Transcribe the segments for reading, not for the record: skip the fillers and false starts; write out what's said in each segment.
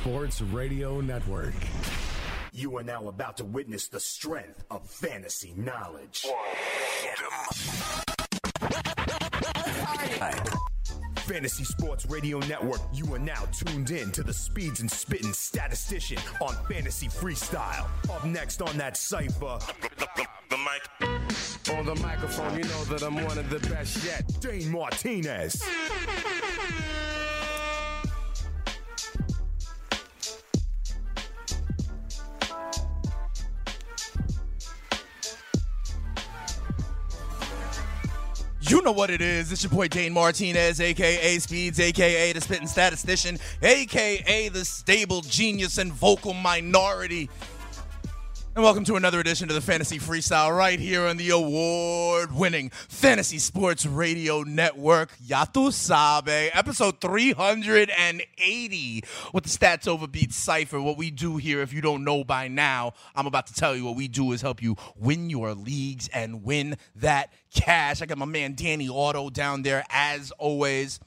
Sports Radio Network. You are now about to witness the strength of fantasy knowledge. Fantasy Sports Radio Network, you are now tuned in to the speeds and spitting statistician on Fantasy Freestyle. Up next on that cypher, the mic. On the microphone, you know that I'm one of the best yet. Dane Martinez. You know what it is. It's your boy Dane Martinez, a.k.a. Speeds, a.k.a. the Spittin' Statistician, a.k.a. the Stable Genius and Vocal Minority. And welcome to another edition of the Fantasy Freestyle right here on the award-winning Fantasy Sports Radio Network. Ya tu sabe, episode 380 with the Stats Over Beats Cypher. What we do here, if you don't know by now, I'm about to tell you what we do is help you win your leagues and win that cash. I got my man Danny Otto down there, as always,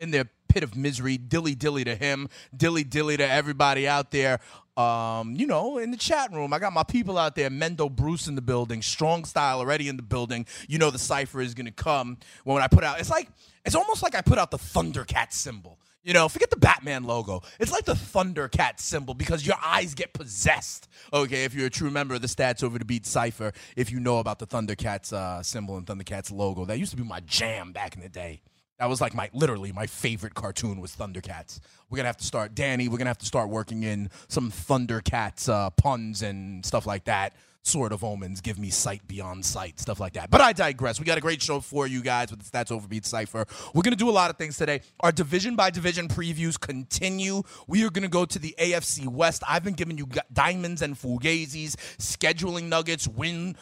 in their pit of misery. Dilly Dilly to him, Dilly Dilly to everybody out there. You know, in the chat room, I got my people out there. Mendo Bruce in the building, Strong Style already in the building. You know the cypher is gonna come when I put out. It's almost like I put out the Thundercat symbol. You know, forget the Batman logo. It's like the Thundercat symbol because your eyes get possessed. Okay, if you're a true member of the Stats Over the Beat Cypher, if you know about the Thundercats symbol and Thundercats logo, that used to be my jam back in the day. That was like my favorite cartoon was Thundercats. We're going to have to start, Danny, we're going to have to start working in some Thundercats puns and stuff like that. Sword of Omens, give me sight beyond sight, stuff like that. But I digress. We got a great show for you guys with the Stats Over Beat Cypher. We're going to do a lot of things today. Our division-by-division previews continue. We are going to go to the AFC West. I've been giving you diamonds and fugazis, scheduling nuggets, win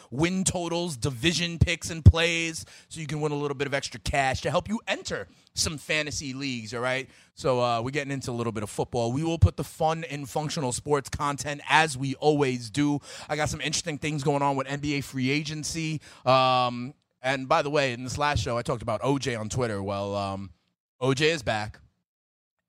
totals, division picks and plays, so you can win a little bit of extra cash to help you enter some fantasy leagues, all right? So we're getting into a little bit of football. We will put the fun and functional sports content as we always do. I got some interesting things going on with NBA free agency. And by the way, in this last show, I talked about OJ on Twitter. Well, OJ is back.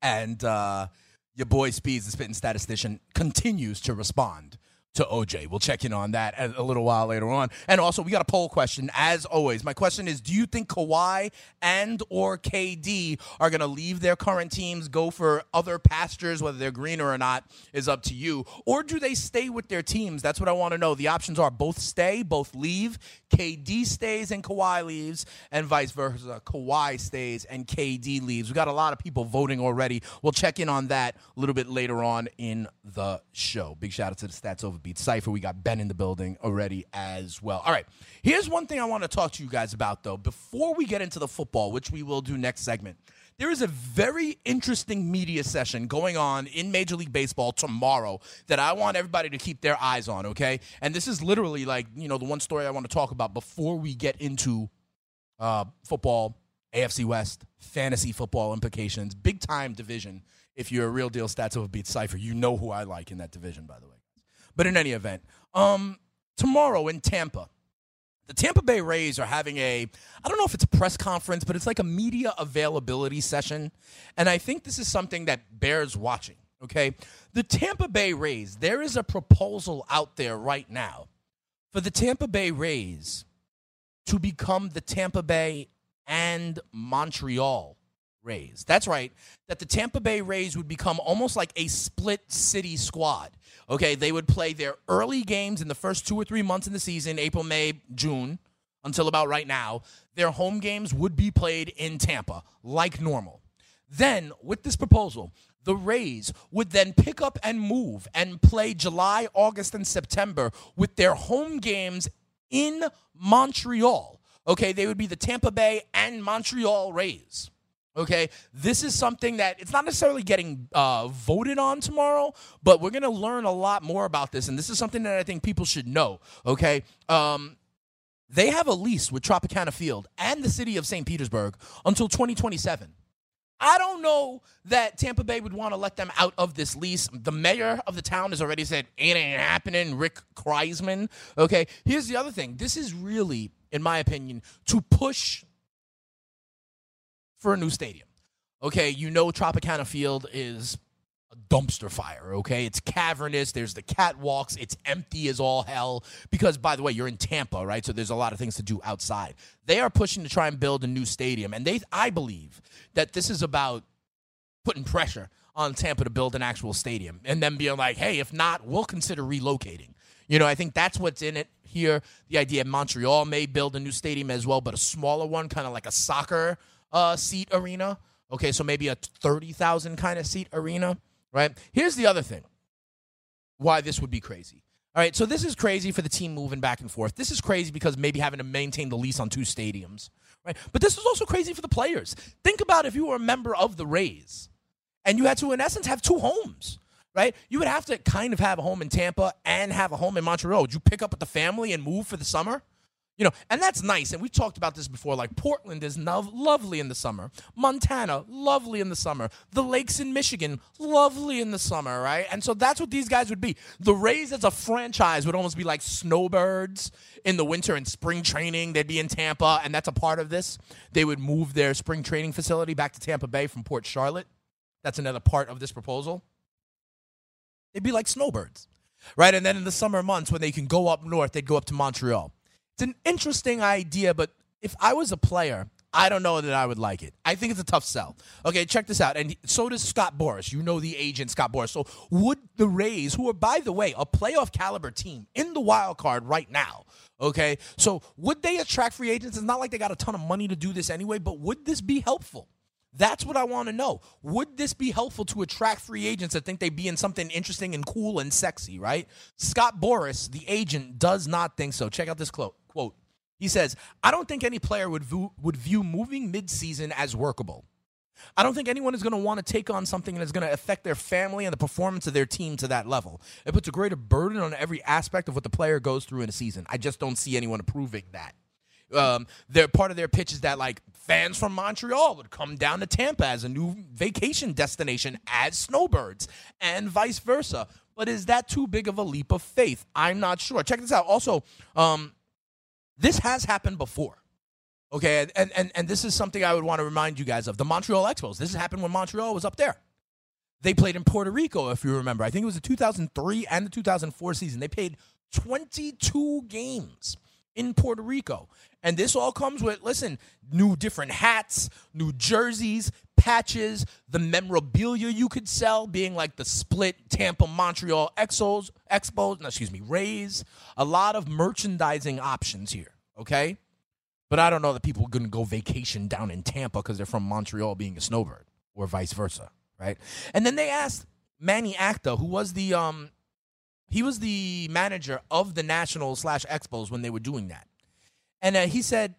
And your boy Speeds, the Spittin' Statistician, continues to respond to OJ. We'll check in on that a little while later on. And also, we got a poll question, as always. My question is, do you think Kawhi and or KD are going to leave their current teams, go for other pastures, whether they're greener or not, is up to you. Or do they stay with their teams? That's what I want to know. The options are both stay, both leave. KD stays and Kawhi leaves, and vice versa. Kawhi stays and KD leaves. We got a lot of people voting already. We'll check in on that a little bit later on in the show. Big shout out to the Stats Over Beat Cypher. We got Ben in the building already as well. All right. Here's one thing I want to talk to you guys about, though. Before we get into the football, which we will do next segment, there is a very interesting media session going on in Major League Baseball tomorrow that I want everybody to keep their eyes on, okay? And this is literally like, you know, the one story I want to talk about before we get into football, AFC West, fantasy football implications, big-time division. If you're a real deal Stats Over Beat Cypher, you know who I like in that division, by the way. But in any event, tomorrow in Tampa, the Tampa Bay Rays are having I don't know if it's a press conference, but it's like a media availability session. And I think this is something that bears watching, okay? The Tampa Bay Rays, there is a proposal out there right now for the Tampa Bay Rays to become the Tampa Bay and Montreal Rays. That's right, that the Tampa Bay Rays would become almost like a split city squad. Okay, they would play their early games in the first 2 or 3 months in the season, April, May, June, until about right now. Their home games would be played in Tampa, like normal. Then, with this proposal, the Rays would then pick up and move and play July, August, and September with their home games in Montreal. Okay, they would be the Tampa Bay and Montreal Rays. Okay, this is something that it's not necessarily getting voted on tomorrow, but we're going to learn a lot more about this, and this is something that I think people should know, okay? They have a lease with Tropicana Field and the city of St. Petersburg until 2027. I don't know that Tampa Bay would want to let them out of this lease. The mayor of the town has already said, it ain't happening, Rick Kreisman, okay? Here's the other thing. This is really, in my opinion, to push for a new stadium. Okay, you know Tropicana Field is a dumpster fire, okay? It's cavernous. There's the catwalks. It's empty as all hell because, by the way, you're in Tampa, right? So there's a lot of things to do outside. They are pushing to try and build a new stadium, and I believe that this is about putting pressure on Tampa to build an actual stadium and then being like, hey, if not, we'll consider relocating. You know, I think that's what's in it here. The idea of Montreal may build a new stadium as well, but a smaller one, kind of like a soccer seat arena. Okay, so maybe a 30,000 kind of seat arena, right? Here's the other thing why this would be crazy. All right, so this is crazy for the team moving back and forth. This is crazy because maybe having to maintain the lease on two stadiums, right? But this is also crazy for the players. Think about if you were a member of the Rays and you had to, in essence, have two homes, right? You would have to kind of have a home in Tampa and have a home in Montreal. Would you pick up with the family and move for the summer? You know, and that's nice, and we've talked about this before, like Portland is lovely in the summer. Montana, lovely in the summer. The lakes in Michigan, lovely in the summer, right? And so that's what these guys would be. The Rays as a franchise would almost be like snowbirds in the winter and spring training. They'd be in Tampa, and that's a part of this. They would move their spring training facility back to Tampa Bay from Port Charlotte. That's another part of this proposal. They'd be like snowbirds, right? And then in the summer months when they can go up north, they'd go up to Montreal. It's an interesting idea, but if I was a player, I don't know that I would like it. I think it's a tough sell. Okay, check this out. And so does Scott Boras. You know the agent, Scott Boras. So would the Rays, who are, by the way, a playoff caliber team in the wild card right now, okay, so would they attract free agents? It's not like they got a ton of money to do this anyway, but would this be helpful? That's what I want to know. Would this be helpful to attract free agents that think they'd be in something interesting and cool and sexy, right? Scott Boras, the agent, does not think so. Check out this quote. He says, I don't think any player would view moving midseason as workable. I don't think anyone is going to want to take on something that is going to affect their family and the performance of their team to that level. It puts a greater burden on every aspect of what the player goes through in a season. I just don't see anyone approving that. Their part of their pitch is that like fans from Montreal would come down to Tampa as a new vacation destination as snowbirds and vice versa. But is that too big of a leap of faith? I'm not sure. Check this out. Also, this has happened before. Okay, and this is something I would want to remind you guys of. The Montreal Expos. This happened when Montreal was up there. They played in Puerto Rico, if you remember. I think it was the 2003 and the 2004 season. They played 22 games in Puerto Rico. And this all comes with, listen, new different hats, new jerseys, patches, the memorabilia you could sell, being like the split Tampa Montreal Rays. A lot of merchandising options here, okay? But I don't know that people are going to go vacation down in Tampa because they're from Montreal being a snowbird or vice versa, right? And then they asked Manny Acta, who was the he was the manager of the Nationals / Expos when they were doing that. And he said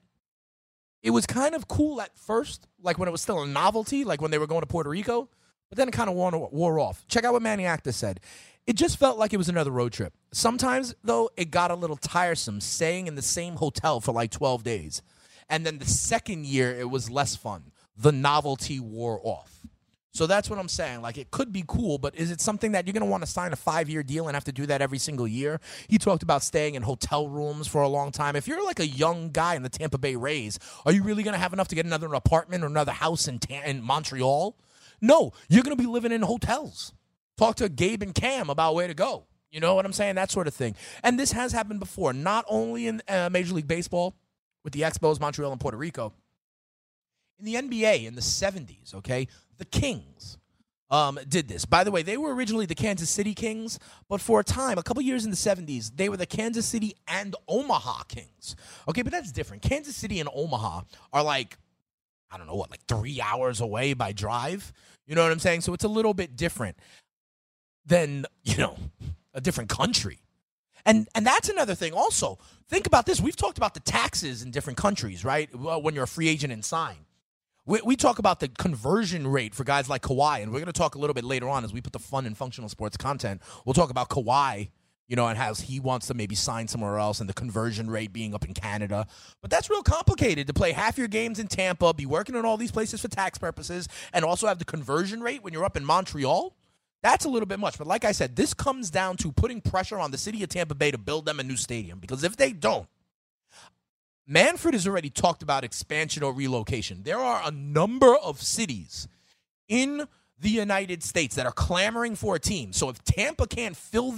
it was kind of cool at first, like when it was still a novelty, like when they were going to Puerto Rico, but then it kind of wore off. Check out what Manny Acta said. It just felt like it was another road trip. Sometimes, though, it got a little tiresome staying in the same hotel for like 12 days. And then the second year, it was less fun. The novelty wore off. So that's what I'm saying. Like, it could be cool, but is it something that you're going to want to sign a 5-year deal and have to do that every single year? He talked about staying in hotel rooms for a long time. If you're like a young guy in the Tampa Bay Rays, are you really going to have enough to get another apartment or another house in Montreal? No, you're going to be living in hotels. Talk to Gabe and Cam about where to go. You know what I'm saying? That sort of thing. And this has happened before, not only in Major League Baseball with the Expos, Montreal, and Puerto Rico. In the NBA in the 70s, okay, the Kings did this. By the way, they were originally the Kansas City Kings, but for a time, a couple years in the 70s, they were the Kansas City and Omaha Kings. Okay, but that's different. Kansas City and Omaha are like, I don't know what, like 3 hours away by drive? You know what I'm saying? So it's a little bit different than, you know, a different country. And that's another thing also. Think about this. We've talked about the taxes in different countries, right, when you're a free agent and sign. We talk about the conversion rate for guys like Kawhi, and we're going to talk a little bit later on as we put the fun and functional sports content. We'll talk about Kawhi, you know, and how he wants to maybe sign somewhere else and the conversion rate being up in Canada. But that's real complicated to play half your games in Tampa, be working in all these places for tax purposes, and also have the conversion rate when you're up in Montreal. That's a little bit much. But like I said, this comes down to putting pressure on the city of Tampa Bay to build them a new stadium, because if they don't, Manfred has already talked about expansion or relocation. There are a number of cities in the United States that are clamoring for a team. So if Tampa can't fill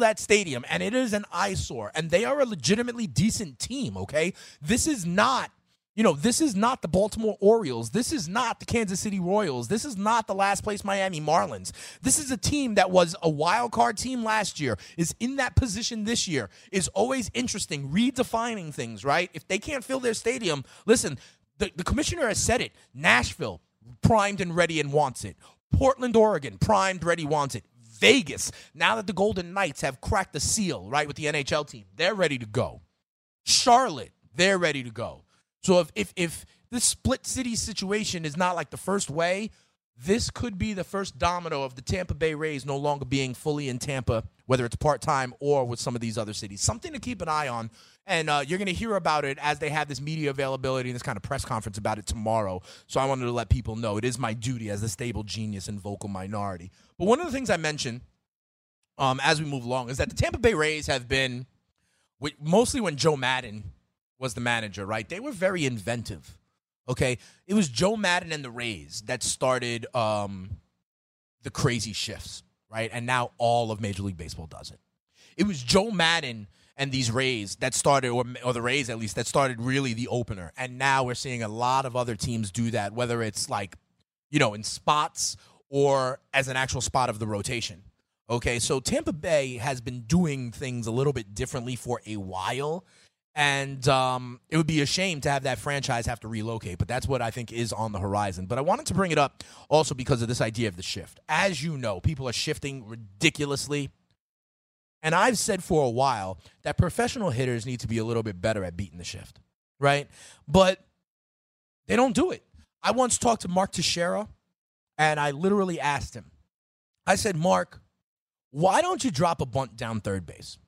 that stadium, and it is an eyesore, and they are a legitimately decent team, okay? This is not, you know, this is not the Baltimore Orioles. This is not the Kansas City Royals. This is not the last place Miami Marlins. This is a team that was a wild card team last year, is in that position this year, is always interesting, redefining things, right? If they can't fill their stadium, listen, the commissioner has said it. Nashville, primed and ready and wants it. Portland, Oregon, primed, ready, wants it. Vegas, now that the Golden Knights have cracked the seal, right, with the NHL team, they're ready to go. Charlotte, they're ready to go. So if this split city situation is not like the first way, this could be the first domino of the Tampa Bay Rays no longer being fully in Tampa, whether it's part-time or with some of these other cities. Something to keep an eye on, and you're going to hear about it as they have this media availability and this kind of press conference about it tomorrow. So I wanted to let people know it is my duty as a stable genius and vocal minority. But one of the things I mentioned as we move along is that the Tampa Bay Rays have been, mostly when Joe Maddon was the manager, right? They were very inventive. Okay, it was Joe Maddon and the Rays that started the crazy shifts, right? And now all of Major League Baseball does it. It was Joe Maddon and these Rays that started, or the Rays at least, that started really the opener. And now we're seeing a lot of other teams do that, whether it's like, you know, in spots or as an actual spot of the rotation. Okay, so Tampa Bay has been doing things a little bit differently for a while. And it would be a shame to have that franchise have to relocate, but that's what I think is on the horizon. But I wanted to bring it up also because of this idea of the shift. As you know, people are shifting ridiculously. And I've said for a while that professional hitters need to be a little bit better at beating the shift, right? But they don't do it. I once talked to Mark Teixeira, and I literally asked him. I said, Mark, why don't you drop a bunt down third base?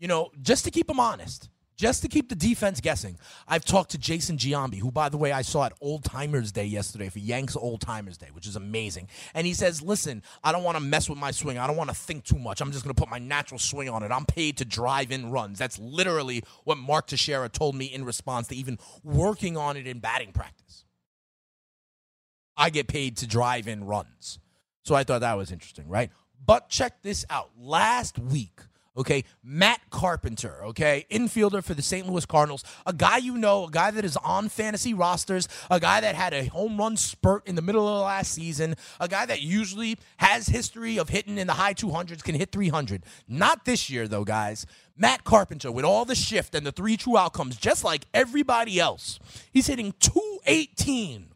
You know, just to keep him honest. Just to keep the defense guessing. I've talked to Jason Giambi, who, by the way, I saw at Old Timers Day yesterday for Yanks Old Timers Day, which is amazing. And he says, listen, I don't want to mess with my swing. I don't want to think too much. I'm just going to put my natural swing on it. I'm paid to drive in runs. That's literally what Mark Teixeira told me in response to even working on it in batting practice. I get paid to drive in runs. So I thought that was interesting, right? But check this out. Last week, okay, Matt Carpenter, okay, infielder for the St. Louis Cardinals, a guy you know, a guy that is on fantasy rosters, a guy that had a home run spurt in the middle of the last season, a guy that usually has history of hitting in the high 200s, can hit 300. Not this year, though, guys. Matt Carpenter, with all the shift and the three true outcomes, just like everybody else, he's hitting 218,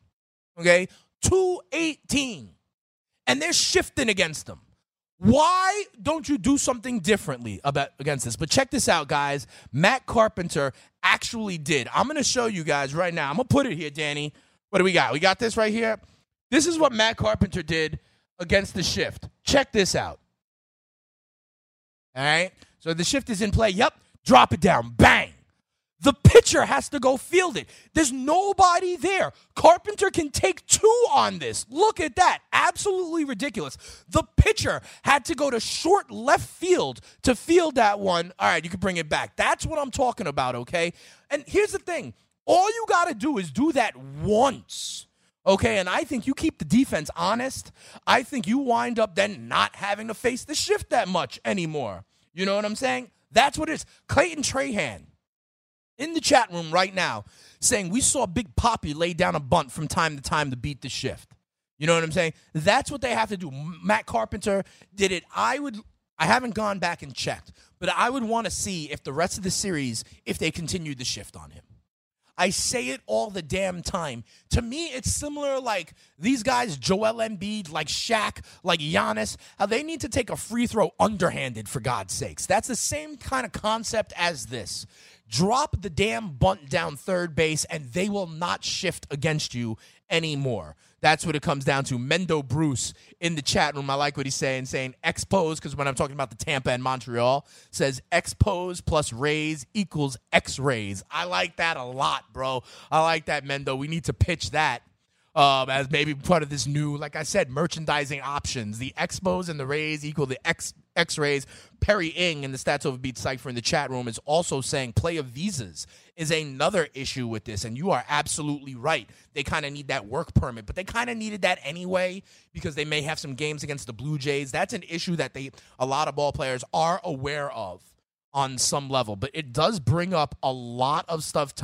okay, 218, and they're shifting against him. Why don't you do something differently against this? But check this out, guys. Matt Carpenter actually did. I'm going to show you guys right now. I'm going to put it here, Danny. What do we got? We got this right here. This is what Matt Carpenter did against the shift. Check this out. All right? So the shift is in play. Yep. Drop it down. Bang. The pitcher has to go field it. There's nobody there. Carpenter can take two on this. Look at that. Absolutely ridiculous. The pitcher had to go to short left field to field that one. All right, you can bring it back. That's what I'm talking about, okay? And here's the thing. All you got to do is do that once. Okay, and I think you keep the defense honest. I think you wind up then not having to face the shift that much anymore. You know what I'm saying? That's what it is. Clayton Trahan in the chat room right now, saying we saw Big Papi lay down a bunt from time to time to beat the shift. You know what I'm saying? That's what they have to do. Matt Carpenter did it. I haven't gone back and checked, but I would want to see if the rest of the series, if they continued the shift on him. I say it all the damn time. To me, it's similar like these guys, Joel Embiid, like Shaq, like Giannis, how they need to take a free throw underhanded, for God's sakes. That's the same kind of concept as this. Drop the damn bunt down third base, and they will not shift against you anymore. That's what it comes down to. Mendo Bruce in the chat room, I like what he's saying Expos, because when I'm talking about the Tampa and Montreal, says Expos plus Rays equals X-Rays. I like that a lot, bro. I like that, Mendo. We need to pitch that. as maybe part of this new, like I said, merchandising options. The Expos and the Rays equal the X-Rays. Perry Ng in the Stats Over Beat Cypher in the chat room is also saying player visas is another issue with this, and you are absolutely right. They kind of need that work permit, but they kind of needed that anyway because they may have some games against the Blue Jays. That's an issue that a lot of ball players are aware of on some level, but it does bring up a lot of stuff.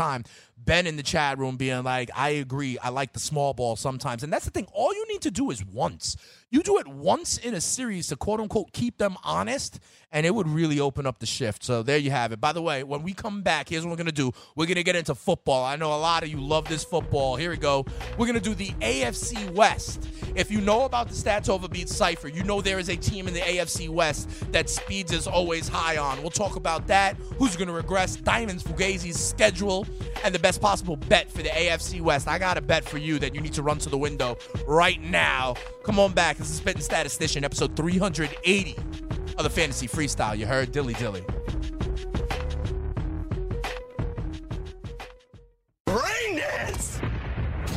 Ben in the chat room being like, I agree, I like the small ball sometimes. And that's the thing. All you need to do is once. You do it once in a series to, quote-unquote, keep them honest, and it would really open up the shift. So there you have it. By the way, when we come back, here's what we're going to do. We're going to get into football. I know a lot of you love this football. Here we go. We're going to do the AFC West. If you know about the Stats Over Beat Cypher, you know there is a team in the AFC West that Speeds is always high on. We'll talk about that, who's going to regress, Diamonds Fugazi's schedule, and the best possible bet for the AFC West. I got a bet for you that you need to run to the window right now. Come on back. This is Spittin' Statistician, episode 380 of the Fantasy Freestyle. You heard? Dilly Dilly. Rain dance!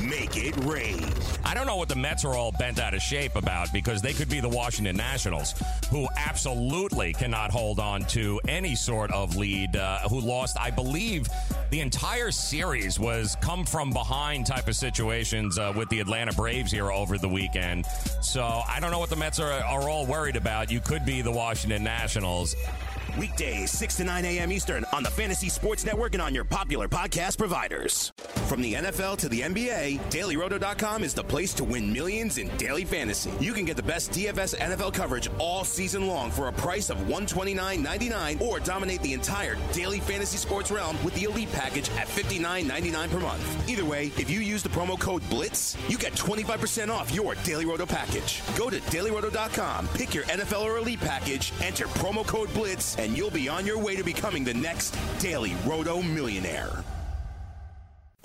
Make it rain. I don't know what the Mets are all bent out of shape about, because they could be the Washington Nationals, who absolutely cannot hold on to any sort of lead, who lost, I believe, the entire series was come-from-behind type of situations with the Atlanta Braves here over the weekend. So I don't know what the Mets are all worried about. You could be the Washington Nationals. Weekdays, 6 to 9 a.m. Eastern on the Fantasy Sports Network and on your popular podcast providers. From the NFL to the NBA, DailyRoto.com is the place to win millions in daily fantasy. You can get the best DFS NFL coverage all season long for a price of $129.99, or dominate the entire daily fantasy sports realm with the Elite Package at $59.99 per month. Either way, if you use the promo code BLITZ, you get 25% off your Daily Roto package. Go to DailyRoto.com, pick your NFL or Elite Package, enter promo code BLITZ, and you'll be on your way to becoming the next Daily Roto millionaire.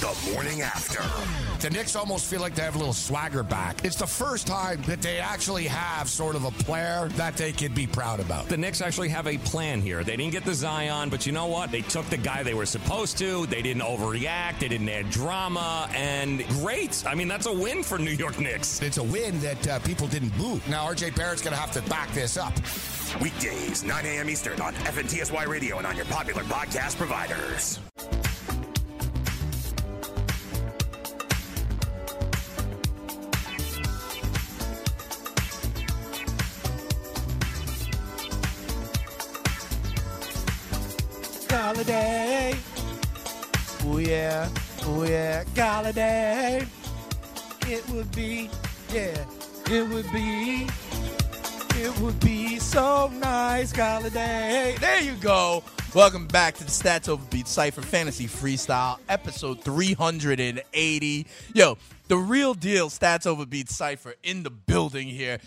The morning after. The Knicks almost feel like they have a little swagger back. It's the first time that they actually have sort of a player that they could be proud about. The Knicks actually have a plan here. They didn't get the Zion, but you know what? They took the guy they were supposed to. They didn't overreact. They didn't add drama. And great. I mean, that's a win for New York Knicks. It's a win that people didn't boo. Now, R.J. Barrett's going to have to back this up. Weekdays, 9 a.m. Eastern on FNTSY Radio and on your popular podcast providers. Golladay, oh yeah, Golladay, it would be so nice, Golladay. There you go. Welcome back to the Stats Over Beat Cypher Fantasy Freestyle, episode 380. Yo, the real deal Stats Over Beat Cypher in the building here.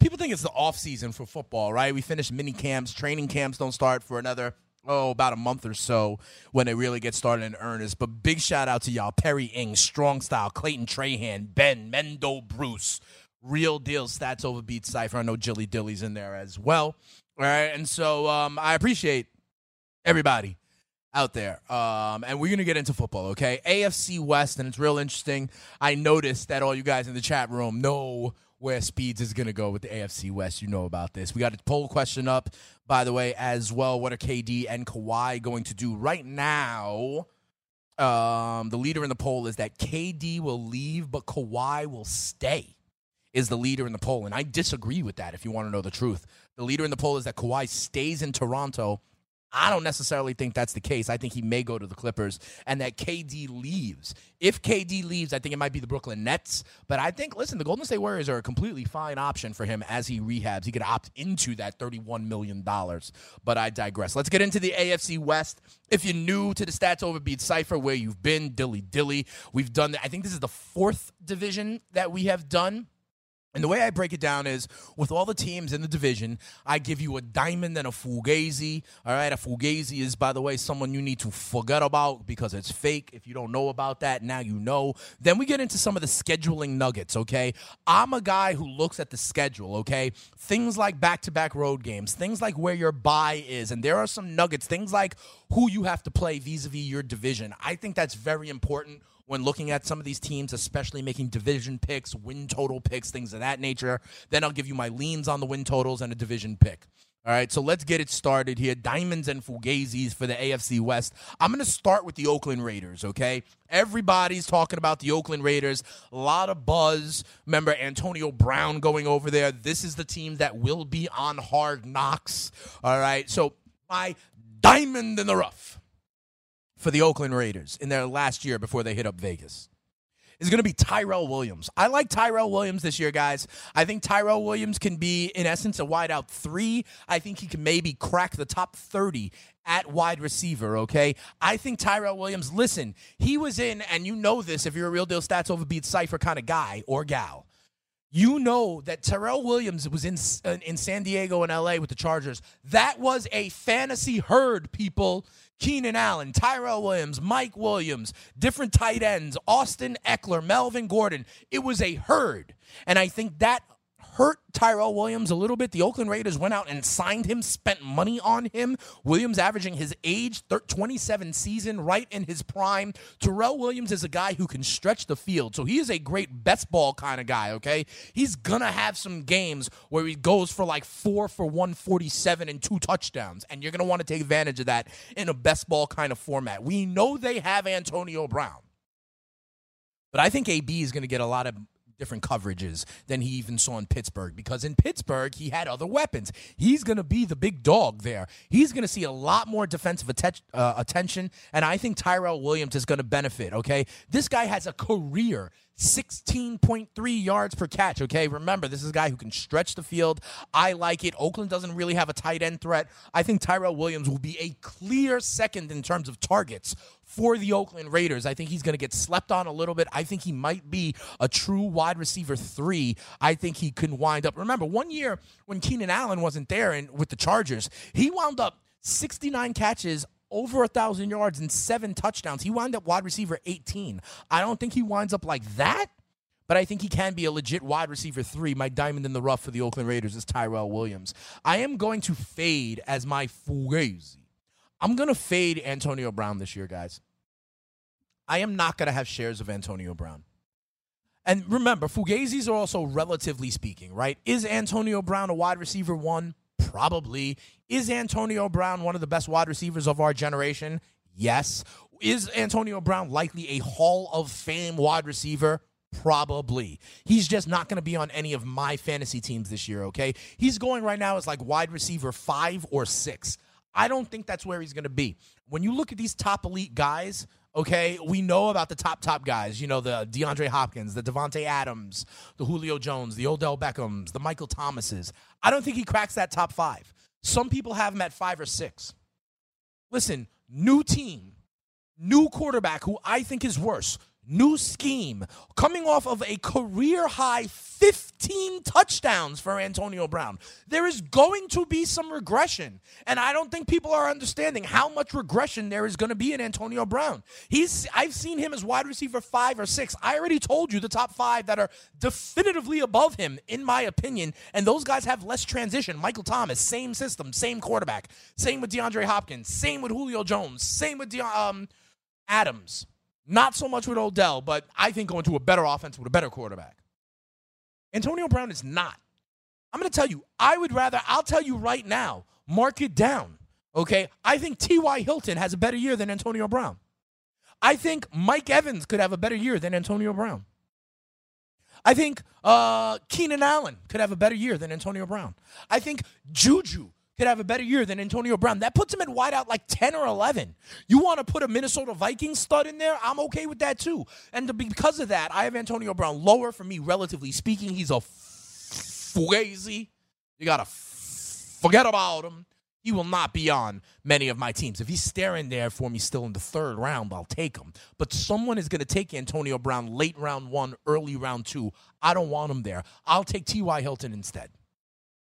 People think it's the off season for football, right? We finished mini camps. Training camps don't start for another about a month or so when it really gets started in earnest. But big shout-out to y'all. Perry Ng, Strong Style, Clayton Trahan, Ben, Mendo Bruce. Real deal Stats Over Beat Cypher. I know Jilly Dilly's in there as well. All right, and so I appreciate everybody out there. And we're going to get into football, okay? AFC West, and it's real interesting. I noticed that all you guys in the chat room know where Speeds is going to go with the AFC West. You know about this. We got a poll question up, by the way, as well. What are KD and Kawhi going to do right now? The leader in the poll is that KD will leave, but Kawhi will stay, is the leader in the poll. And I disagree with that, if you want to know the truth. The leader in the poll is that Kawhi stays in Toronto. I don't necessarily think that's the case. I think he may go to the Clippers and that KD leaves. If KD leaves, I think it might be the Brooklyn Nets. But I think, listen, the Golden State Warriors are a completely fine option for him as he rehabs. He could opt into that $31 million. But I digress. Let's get into the AFC West. If you're new to the Stats Overbeat Cypher, where you've been, Dilly Dilly, we've done that. I think this is the fourth division that we have done. And the way I break it down is, with all the teams in the division, I give you a diamond and a fugazi, all right? A fugazi is, by the way, someone you need to forget about because it's fake. If you don't know about that, now you know. Then we get into some of the scheduling nuggets, okay? I'm a guy who looks at the schedule, okay? Things like back-to-back road games, things like where your bye is, and there are some nuggets, things like who you have to play vis-a-vis your division. I think that's very important when looking at some of these teams, especially making division picks, win total picks, things of that nature. Then I'll give you my leans on the win totals and a division pick. All right, so let's get it started here. Diamonds and Fugazis for the AFC West. I'm going to start with the Oakland Raiders, okay? Everybody's talking about the Oakland Raiders. A lot of buzz. Remember, Antonio Brown going over there. This is the team that will be on Hard Knocks. All right, so my diamond in the rough for the Oakland Raiders in their last year before they hit up Vegas is going to be Tyrell Williams. I like Tyrell Williams this year, guys. I think Tyrell Williams can be, in essence, a wideout 3. I think he can maybe crack the top 30 at wide receiver, okay? I think Tyrell Williams, listen, he was in, and you know this if you're a Real Deal Stats Overbeat Cypher kind of guy or gal, you know that Tyrell Williams was in San Diego and L.A. with the Chargers. That was a fantasy herd, people. Keenan Allen, Tyrell Williams, Mike Williams, different tight ends, Austin Eckler, Melvin Gordon. It was a herd, and I think that hurt Tyrell Williams a little bit. The Oakland Raiders went out and signed him, spent money on him. Williams averaging his age, 27 season, right in his prime. Tyrell Williams is a guy who can stretch the field, so he is a great best ball kind of guy, okay? He's going to have some games where he goes for like 4 for 147 and 2 touchdowns, and you're going to want to take advantage of that in a best ball kind of format. We know they have Antonio Brown, but I think AB is going to get a lot of different coverages than he even saw in Pittsburgh, because in Pittsburgh, he had other weapons. He's going to be the big dog there. He's going to see a lot more defensive attention, and I think Tyrell Williams is going to benefit, okay? This guy has a career 16.3 yards per catch, okay? Remember, this is a guy who can stretch the field. I like it. Oakland doesn't really have a tight end threat. I think Tyrell Williams will be a clear second in terms of targets for the Oakland Raiders. I think he's going to get slept on a little bit. I think he might be a true wide receiver 3. I think he can wind up. Remember, one year when Keenan Allen wasn't there and with the Chargers, he wound up 69 catches, over 1,000 yards and 7 touchdowns. He wound up wide receiver 18. I don't think he winds up like that, but I think he can be a legit wide receiver 3. My diamond in the rough for the Oakland Raiders is Tyrell Williams. I am going to fade as my fugazi. I'm going to fade Antonio Brown this year, guys. I am not going to have shares of Antonio Brown. And remember, fugazis are also relatively speaking, right? Is Antonio Brown a wide receiver 1? Probably. Is Antonio Brown one of the best wide receivers of our generation? Yes. Is Antonio Brown likely a Hall of Fame wide receiver? Probably. He's just not going to be on any of my fantasy teams this year, okay? He's going right now as like wide receiver 5 or 6. I don't think that's where he's going to be. When you look at these top elite guys, okay, we know about the top guys, you know, the DeAndre Hopkins, the Devontae Adams, the Julio Jones, the Odell Beckhams, the Michael Thomases. I don't think he cracks that top 5. Some people have him at 5 or 6. Listen, new team, new quarterback who I think is worse, new scheme, coming off of a career-high 15 touchdowns for Antonio Brown. There is going to be some regression, and I don't think people are understanding how much regression there is going to be in Antonio Brown. I've seen him as wide receiver 5 or 6. I already told you the top 5 that are definitively above him, in my opinion, and those guys have less transition. Michael Thomas, same system, same quarterback. Same with DeAndre Hopkins. Same with Julio Jones. Same with Adams. Not so much with Odell, but I think going to a better offense with a better quarterback. Antonio Brown is not. I'm going to tell you, I'll tell you right now, mark it down, okay? I think T.Y. Hilton has a better year than Antonio Brown. I think Mike Evans could have a better year than Antonio Brown. I think Keenan Allen could have a better year than Antonio Brown. I think Juju could have a better year than Antonio Brown. That puts him at wideout like 10 or 11. You want to put a Minnesota Vikings stud in there? I'm okay with that too. And because of that, I have Antonio Brown lower for me, relatively speaking. He's a fugazi. You got to forget about him. He will not be on many of my teams. If he's staring there for me still in the third round, I'll take him. But someone is going to take Antonio Brown late round one, early round two. I don't want him there. I'll take T.Y. Hilton instead.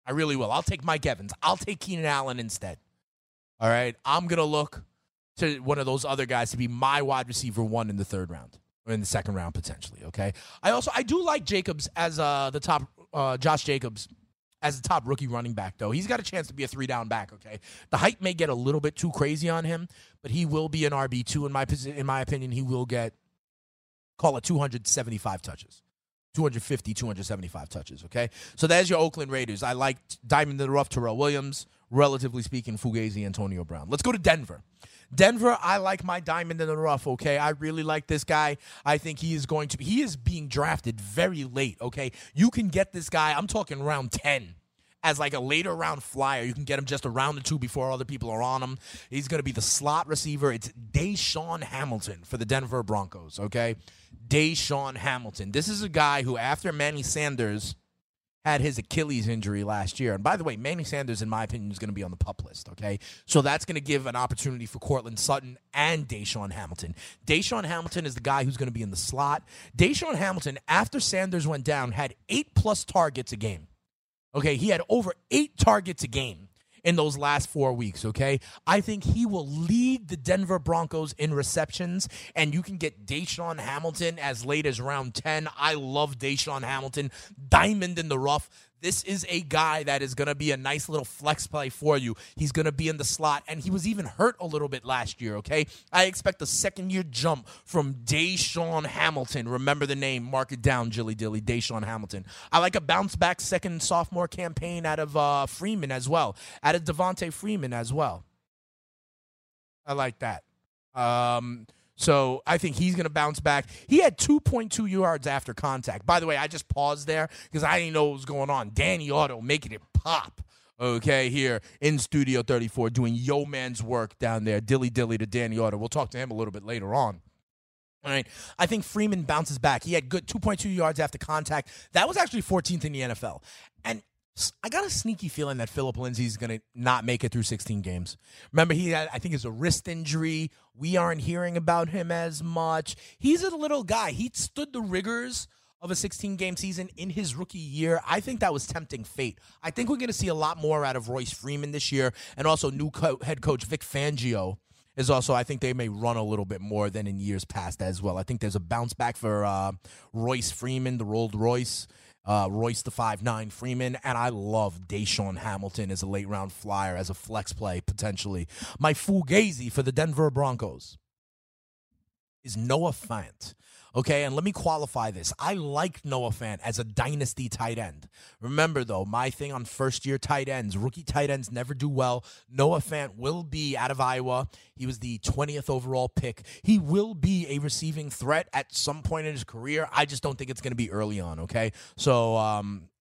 I really will. I'll take Mike Evans. I'll take Keenan Allen instead. All right? I'm going to look to one of those other guys to be my wide receiver one in the third round or in the second round potentially, okay? I do like Jacobs as the top Josh Jacobs. As the top rookie running back, though. He's got a chance to be a three-down back, okay? The hype may get a little bit too crazy on him, but he will be an RB2. In my opinion, he will get, call it 275 touches. 250, 275 touches, okay? So there's your Oakland Raiders. I like Diamond in the Rough, Tyrell Williams. Relatively speaking, fugazi, Antonio Brown. Let's go to Denver. Denver, I like my diamond in the rough, okay? I really like this guy. I think he is being drafted very late, okay? You can get this guy, I'm talking round 10, as like a later round flyer. You can get him just a round or two before other people are on him. He's going to be the slot receiver. It's DaeSean Hamilton for the Denver Broncos, okay? DaeSean Hamilton. This is a guy who, after Manny Sanders had his Achilles injury last year. And by the way, Manny Sanders, in my opinion, is going to be on the PUP list, okay? So that's going to give an opportunity for Cortland Sutton and DaeSean Hamilton. DaeSean Hamilton is the guy who's going to be in the slot. DaeSean Hamilton, after Sanders went down, had 8+ targets a game, okay? He had over 8 targets a game in those last 4 weeks, okay? I think he will lead the Denver Broncos in receptions, and you can get DaeSean Hamilton as late as round 10. I love DaeSean Hamilton. Diamond in the rough. This is a guy that is going to be a nice little flex play for you. He's going to be in the slot, and he was even hurt a little bit last year, okay? I expect a second-year jump from DaeSean Hamilton. Remember the name. Mark it down, Jilly Dilly, DaeSean Hamilton. I like a bounce-back second sophomore campaign out of Freeman as well, out of Devontae Freeman as well. I like that. So I think he's going to bounce back. He had 2.2 yards after contact. By the way, I just paused there because I didn't know what was going on. Danny Otto making it pop, okay, here in Studio 34, doing yo man's work down there. Dilly Dilly to Danny Otto. We'll talk to him a little bit later on. All right, I think Freeman bounces back. He had good 2.2 yards after contact. That was actually 14th in the NFL. And I got a sneaky feeling that Philip Lindsay's going to not make it through 16 games. Remember, he had, I think it's a wrist injury. We aren't hearing about him as much. He's a little guy. He stood the rigors of a 16-game season in his rookie year. I think that was tempting fate. I think we're going to see a lot more out of Royce Freeman this year, and also new head coach Vic Fangio is also, I think they may run a little bit more than in years past as well. I think there's a bounce back for Royce Freeman, the Rolls Royce. Royce the 5'9" Freeman, and I love DaeSean Hamilton as a late-round flyer, as a flex play, potentially. My fugazi for the Denver Broncos is Noah Fant. Okay, and let me qualify this. I like Noah Fant as a dynasty tight end. Remember, though, my thing on first-year tight ends, rookie tight ends never do well. Noah Fant will be out of Iowa. He was the 20th overall pick. He will be a receiving threat at some point in his career. I just don't think it's going to be early on, okay? So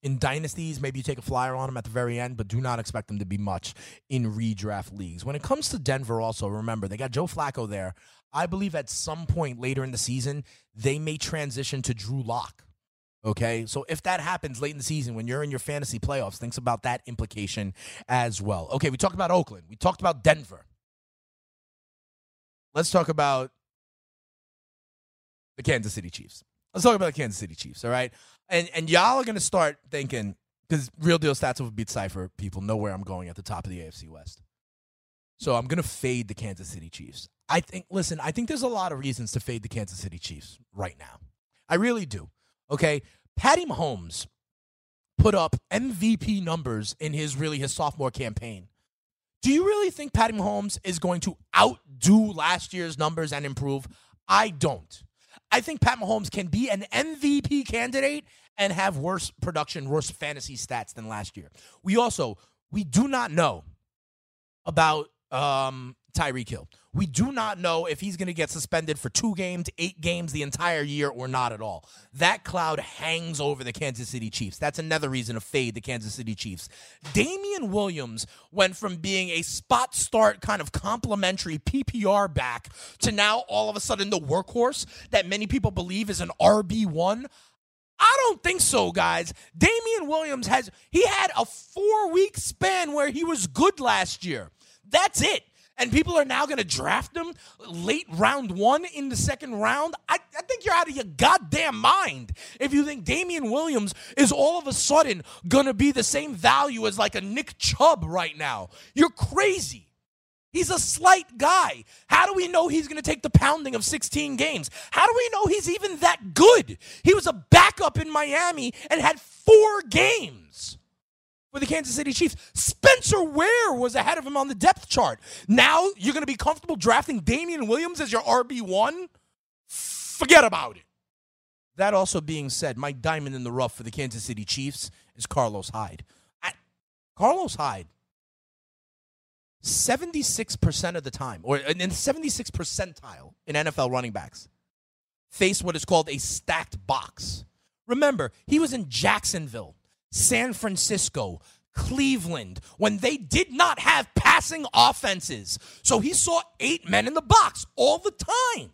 in dynasties, maybe you take a flyer on him at the very end, but do not expect him to be much in redraft leagues. When it comes to Denver also, remember, they got Joe Flacco there. I believe at some point later in the season, they may transition to Drew Lock. Okay, so if that happens late in the season, when you're in your fantasy playoffs, think about that implication as well. Okay, we talked about Oakland. We talked about Denver. Let's talk about the Kansas City Chiefs. All right? And y'all are going to start thinking, because Real Deal Stats will beat Cypher, people know where I'm going at the top of the AFC West. So I'm going to fade the Kansas City Chiefs. I think there's a lot of reasons to fade the Kansas City Chiefs right now. I really do. Okay? Patty Mahomes put up MVP numbers in his sophomore campaign. Do you really think Patty Mahomes is going to outdo last year's numbers and improve? I don't. I think Pat Mahomes can be an MVP candidate and have worse production, worse fantasy stats than last year. We do not know about Tyreek Hill. We do not know if he's going to get suspended for 2 games, 8 games, the entire year, or not at all. That cloud hangs over the Kansas City Chiefs. That's another reason to fade the Kansas City Chiefs. Damian Williams went from being a spot start kind of complimentary PPR back to now all of a sudden the workhorse that many people believe is an RB1. I don't think so, guys. Damian Williams had a 4-week span where he was good last year. That's it. And people are now going to draft him late round 1 in the second round. I think you're out of your goddamn mind if you think Damian Williams is all of a sudden going to be the same value as like a Nick Chubb right now. You're crazy. He's a slight guy. How do we know he's going to take the pounding of 16 games? How do we know he's even that good? He was a backup in Miami and had 4 games. For the Kansas City Chiefs, Spencer Ware was ahead of him on the depth chart. Now you're going to be comfortable drafting Damian Williams as your RB1? Forget about it. That also being said, my diamond in the rough for the Kansas City Chiefs is Carlos Hyde. Carlos Hyde, 76% of the time, or in 76th percentile in NFL running backs, face what is called a stacked box. Remember, he was in Jacksonville, San Francisco, Cleveland, when they did not have passing offenses. So he saw 8 men in the box all the time.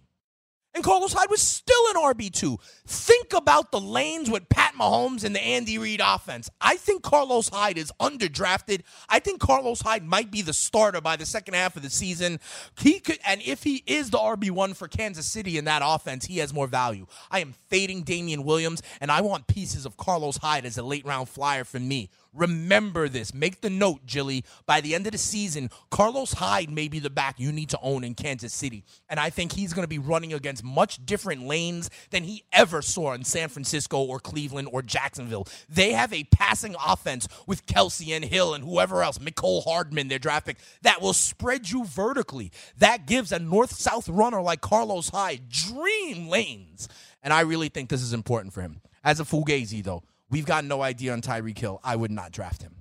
And Carlos Hyde was still an RB2. Think about the lanes with Pat Mahomes and the Andy Reid offense. I think Carlos Hyde is underdrafted. I think Carlos Hyde might be the starter by the second half of the season. He could, and if he is the RB1 for Kansas City in that offense, he has more value. I am fading Damian Williams, and I want pieces of Carlos Hyde as a late-round flyer for me. Remember this. Make the note, Jilly. By the end of the season, Carlos Hyde may be the back you need to own in Kansas City. And I think he's going to be running against much different lanes than he ever saw in San Francisco or Cleveland or Jacksonville. They have a passing offense with Kelsey and Hill and whoever else, Mecole Hardman, they're drafting, that will spread you vertically. That gives a north-south runner like Carlos Hyde dream lanes. And I really think this is important for him. As a Fugazi, though, we've got no idea on Tyreek Hill. I would not draft him.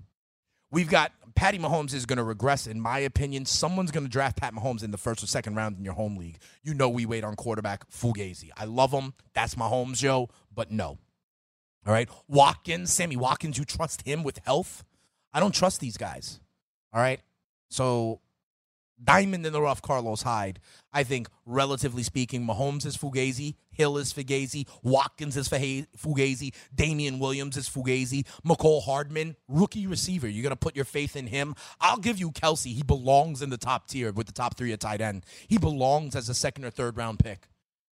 We've got Patty Mahomes is going to regress, in my opinion. Someone's going to draft Pat Mahomes in the 1st or 2nd round in your home league. You know we wait on quarterback Fugazi. I love him. That's Mahomes, yo, but no. All right? Watkins, Sammy Watkins, you trust him with health? I don't trust these guys. All right? So diamond in the rough, Carlos Hyde. I think, relatively speaking, Mahomes is Fugazi, Hill is Fugazi, Watkins is Fugazi, Damian Williams is Fugazi, Mecole Hardman, rookie receiver. You're going to put your faith in him. I'll give you Kelsey. He belongs in the top tier with the top 3 at tight end. He belongs as a 2nd or 3rd round pick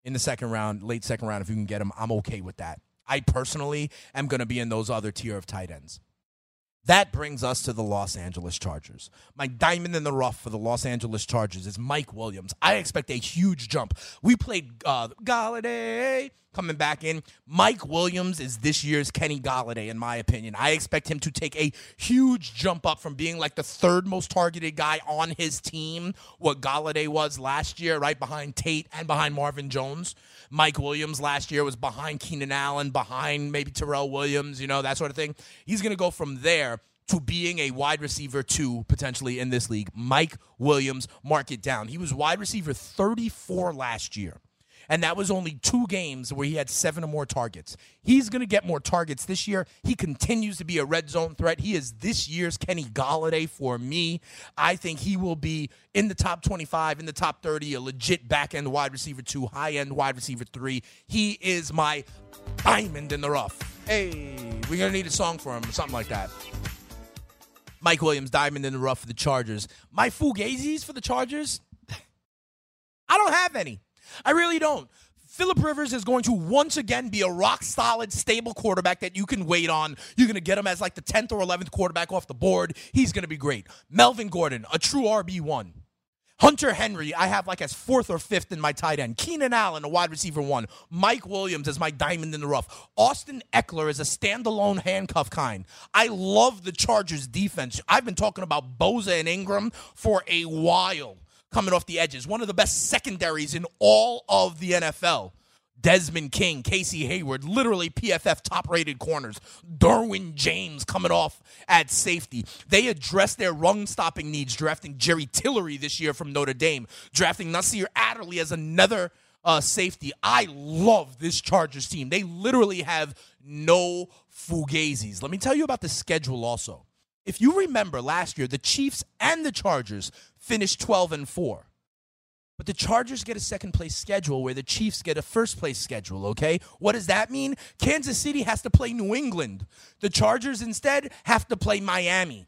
in the 2nd round, late 2nd round. If you can get him, I'm okay with that. I personally am going to be in those other tier of tight ends. That brings us to the Los Angeles Chargers. My diamond in the rough for the Los Angeles Chargers is Mike Williams. I expect a huge jump. We played Golladay coming back in. Mike Williams is this year's Kenny Golladay, in my opinion. I expect him to take a huge jump up from being like the 3rd most targeted guy on his team, what Golladay was last year, right behind Tate and behind Marvin Jones. Mike Williams last year was behind Keenan Allen, behind maybe Tyrell Williams, you know, that sort of thing. He's going to go from there to being a wide receiver 2, potentially, in this league. Mike Williams, mark it down. He was wide receiver 34 last year, and that was only 2 games where he had 7 or more targets. He's going to get more targets this year. He continues to be a red zone threat. He is this year's Kenny Golladay for me. I think he will be in the top 25, in the top 30, a legit back-end wide receiver 2, high-end wide receiver 3. He is my diamond in the rough. Hey, we're going to need a song for him or something like that. Mike Williams, diamond in the rough for the Chargers. My Fugazis for the Chargers? I don't have any. I really don't. Phillip Rivers is going to once again be a rock-solid, stable quarterback that you can wait on. You're going to get him as like the 10th or 11th quarterback off the board. He's going to be great. Melvin Gordon, a true RB1. Hunter Henry, I have like as 4th or 5th in my tight end. Keenan Allen, a wide receiver 1. Mike Williams is my diamond in the rough. Austin Eckler is a standalone handcuff kind. I love the Chargers defense. I've been talking about Bosa and Ingram for a while. Coming off the edges. One of the best secondaries in all of the NFL. Desmond King, Casey Hayward, literally PFF top-rated corners. Derwin James coming off at safety. They addressed their run-stopping needs, drafting Jerry Tillery this year from Notre Dame, drafting Nasir Adderley as another safety. I love this Chargers team. They literally have no fugazis. Let me tell you about the schedule also. If you remember last year, the Chiefs and the Chargers finished 12-4. But the Chargers get a second-place schedule where the Chiefs get a first-place schedule, okay? What does that mean? Kansas City has to play New England. The Chargers instead have to play Miami.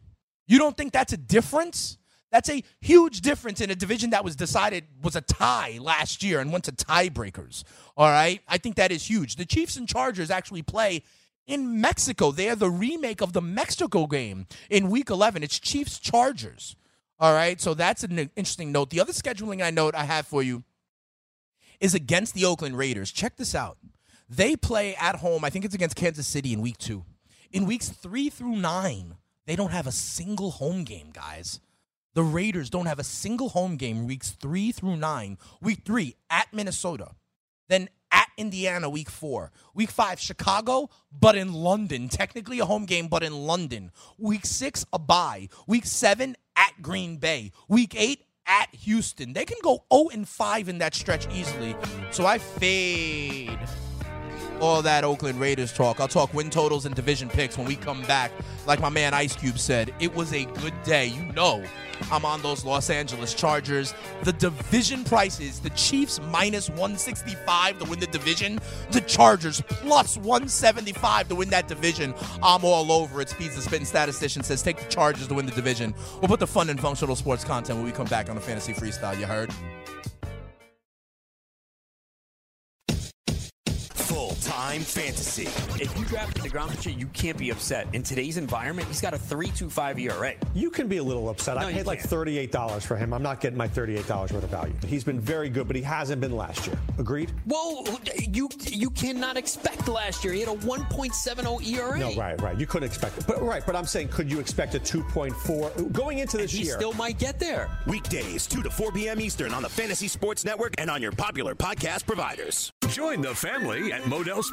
You don't think that's a difference? That's a huge difference in a division that was decided was a tie last year and went to tiebreakers, all right? I think that is huge. The Chiefs and Chargers actually play in Mexico. They are the remake of the Mexico game in Week 11. It's Chiefs-Chargers. All right, so that's an interesting note. The other scheduling I have for you is against the Oakland Raiders. Check this out. They play at home. I think it's against Kansas City in Week 2. In Weeks 3-9, they don't have a single home game, guys. The Raiders don't have a single home game Weeks 3-9. Week 3, at Minnesota. Then at Indiana, Week 4. Week 5, Chicago, but in London. Technically a home game, but in London. Week 6, a bye. Week 7, at Green Bay. Week 8, at Houston. They can go 0-5 in that stretch easily. So I fade all that Oakland Raiders talk. I'll talk win totals and division picks when we come back. Like my man Ice Cube said, it was a good day. You know I'm on those Los Angeles Chargers. The division prices, the Chiefs minus 165 to win the division. The Chargers plus 175 to win that division. I'm all over it. Speeds the Spitting Statistician says take the Chargers to win the division. We'll put the fun and functional sports content when we come back on the Fantasy Freestyle. You heard? Full-time fantasy. If you drafted DeGrom and shit, you can't be upset. In today's environment, he's got a 3.25 ERA. You can be a little upset. No, I paid like $38 for him. I'm not getting my $38 worth of value. He's been very good, but he hasn't been last year. Agreed? Well, you cannot expect last year. He had a 1.70 ERA. No, right. You couldn't expect it. But I'm saying, could you expect a 2.4 going into this year? He still might get there. Weekdays, 2 to 4 p.m. Eastern on the Fantasy Sports Network and on your popular podcast providers. Join the family at Modell's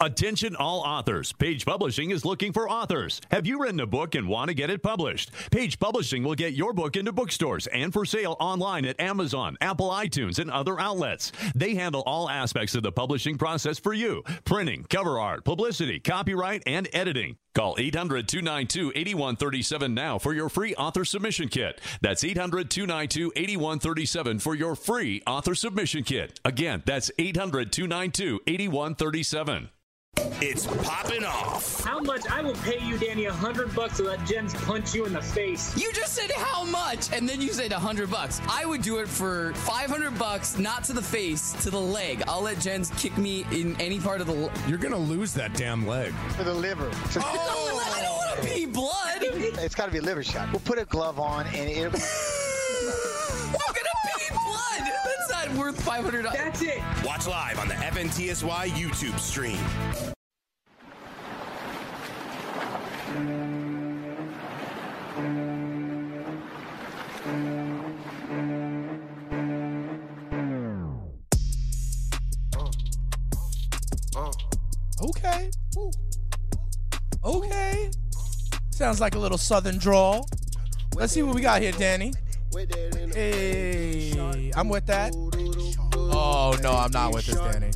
Attention all authors. Page Publishing is looking for authors. Have you written a book and want to get it published? Page Publishing will get your book into bookstores and for sale online at Amazon, Apple iTunes, and other outlets. They handle all aspects of the publishing process for you. Printing, cover art, publicity, copyright, and editing. Call 800-292-8137 now for your free author submission kit. That's 800-292-8137 for your free author submission kit. Again, that's 800-292-8137. It's popping off. How much? I will pay you, Danny, $100 to let Jens punch you in the face. You just said how much, and then you said $100. I would do it for $500, not to the face, to the leg. I'll let Jens kick me in any part of the... You're going to lose that damn leg. To the liver. Oh! I don't want to pee blood. It's got to be a liver shot. We'll put a glove on, and it'll be... worth $500. That's it. Watch live on the FNTSY YouTube stream. Okay. Ooh. Okay. Sounds like a little southern drawl. Let's see what we got here, Danny. Hey, I'm with that. Oh, no, I'm not with this, Danny.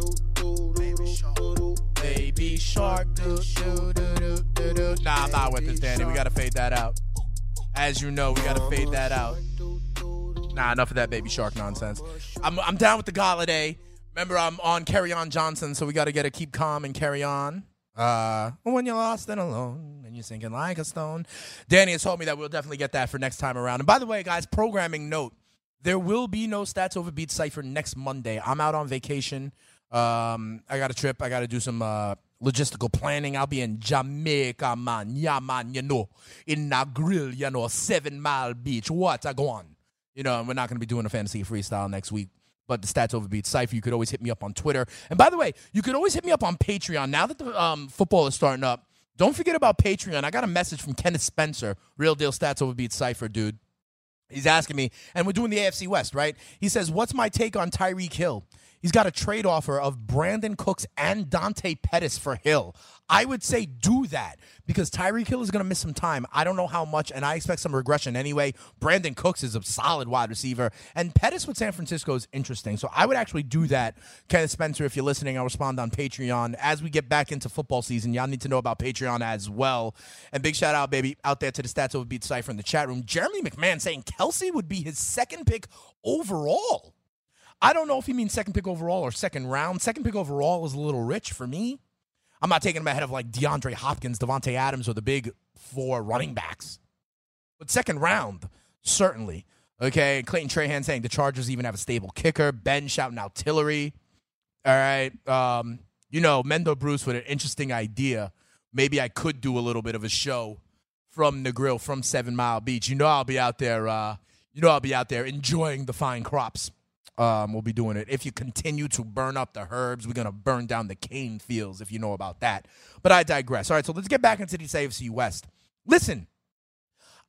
Baby shark. Nah, I'm not with this, Danny. We got to fade that out. As you know, we got to fade that out. Nah, enough of that baby shark nonsense. I'm down with the Golladay. Remember, I'm on Carry On Johnson, so we got to get to keep calm and carry on. When you're lost and alone and you're sinking like a stone. Danny has told me that we'll definitely get that for next time around. And by the way, guys, programming note. There will be no Stats Over Beats Cypher next Monday. I'm out on vacation. I got a trip. I got to do some logistical planning. I'll be in Jamaica, man. Yeah, man, you know. In a grill, you know. 7 Mile Beach. What? I go on. You know, and we're not going to be doing a fantasy freestyle next week. But the Stats Overbeat Cypher, you could always hit me up on Twitter. And by the way, you could always hit me up on Patreon. Now that the football is starting up, don't forget about Patreon. I got a message from Kenneth Spencer, Real Deal Stats Overbeat Cypher, dude. He's asking me, and we're doing the AFC West, right? He says, what's my take on Tyreek Hill? He's got a trade offer of Brandon Cooks and Dante Pettis for Hill. I would say do that because Tyreek Hill is going to miss some time. I don't know how much, and I expect some regression anyway. Brandon Cooks is a solid wide receiver, and Pettis with San Francisco is interesting. So I would actually do that. Kenneth Spencer, if you're listening, I'll respond on Patreon. As we get back into football season, y'all need to know about Patreon as well. And big shout out, baby, out there to the Stats Overbeat Cypher in the chat room. Jeremy McMahon saying Kelsey would be his second pick overall. I don't know if he means second pick overall or second round. Second pick overall is a little rich for me. I'm not taking him ahead of like DeAndre Hopkins, Devontae Adams, or the big four running backs. But second round, certainly. Okay, Clayton Trahan saying the Chargers even have a stable kicker. Ben shouting out Tillery. All right. You know, Mendo Bruce with an interesting idea. Maybe I could do a little bit of a show from the grill from 7 Mile Beach. You know I'll be out there, enjoying the fine crops. We'll be doing it. If you continue to burn up the herbs, we're going to burn down the cane fields, if you know about that. But I digress. All right, so let's get back into this AFC West. Listen,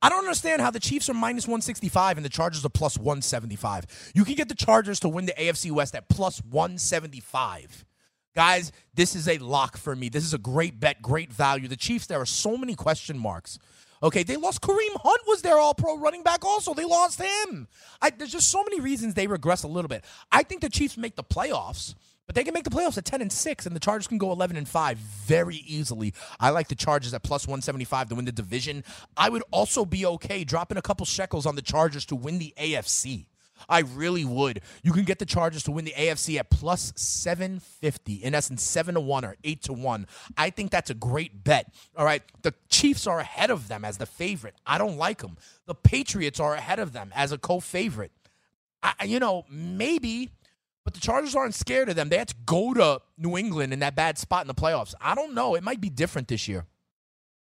I don't understand how the Chiefs are minus 165 and the Chargers are plus 175. You can get the Chargers to win the AFC West at plus 175. Guys, this is a lock for me. This is a great bet, great value. The Chiefs, there are so many question marks. Okay, they lost Kareem Hunt, was their all-pro running back also. They lost him. There's just so many reasons they regress a little bit. I think the Chiefs make the playoffs, but they can make the playoffs at 10-6, and the Chargers can go 11-5 very easily. I like the Chargers at plus 175 to win the division. I would also be okay dropping a couple shekels on the Chargers to win the AFC. I really would. You can get the Chargers to win the AFC at plus 750, in essence 7-1 or 8-1. I think that's a great bet. All right, the Chiefs are ahead of them as the favorite. I don't like them. The Patriots are ahead of them as a co-favorite. Maybe, but the Chargers aren't scared of them. They had to go to New England in that bad spot in the playoffs. I don't know. It might be different this year.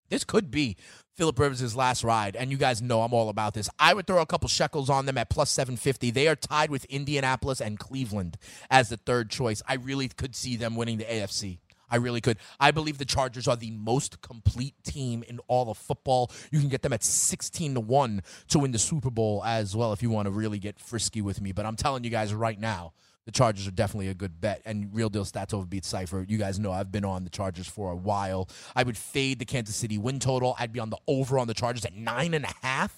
This could be Phillip Rivers' last ride, and you guys know I'm all about this. I would throw a couple shekels on them at plus 750. They are tied with Indianapolis and Cleveland as the third choice. I really could see them winning the AFC. I really could. I believe the Chargers are the most complete team in all of football. You can get them at 16-1 to win the Super Bowl as well if you want to really get frisky with me. But I'm telling you guys right now, the Chargers are definitely a good bet, and Real Deal Stats Overbeat Cypher, you guys know I've been on the Chargers for a while. I would fade the Kansas City win total. I'd be on the over on the Chargers at 9.5.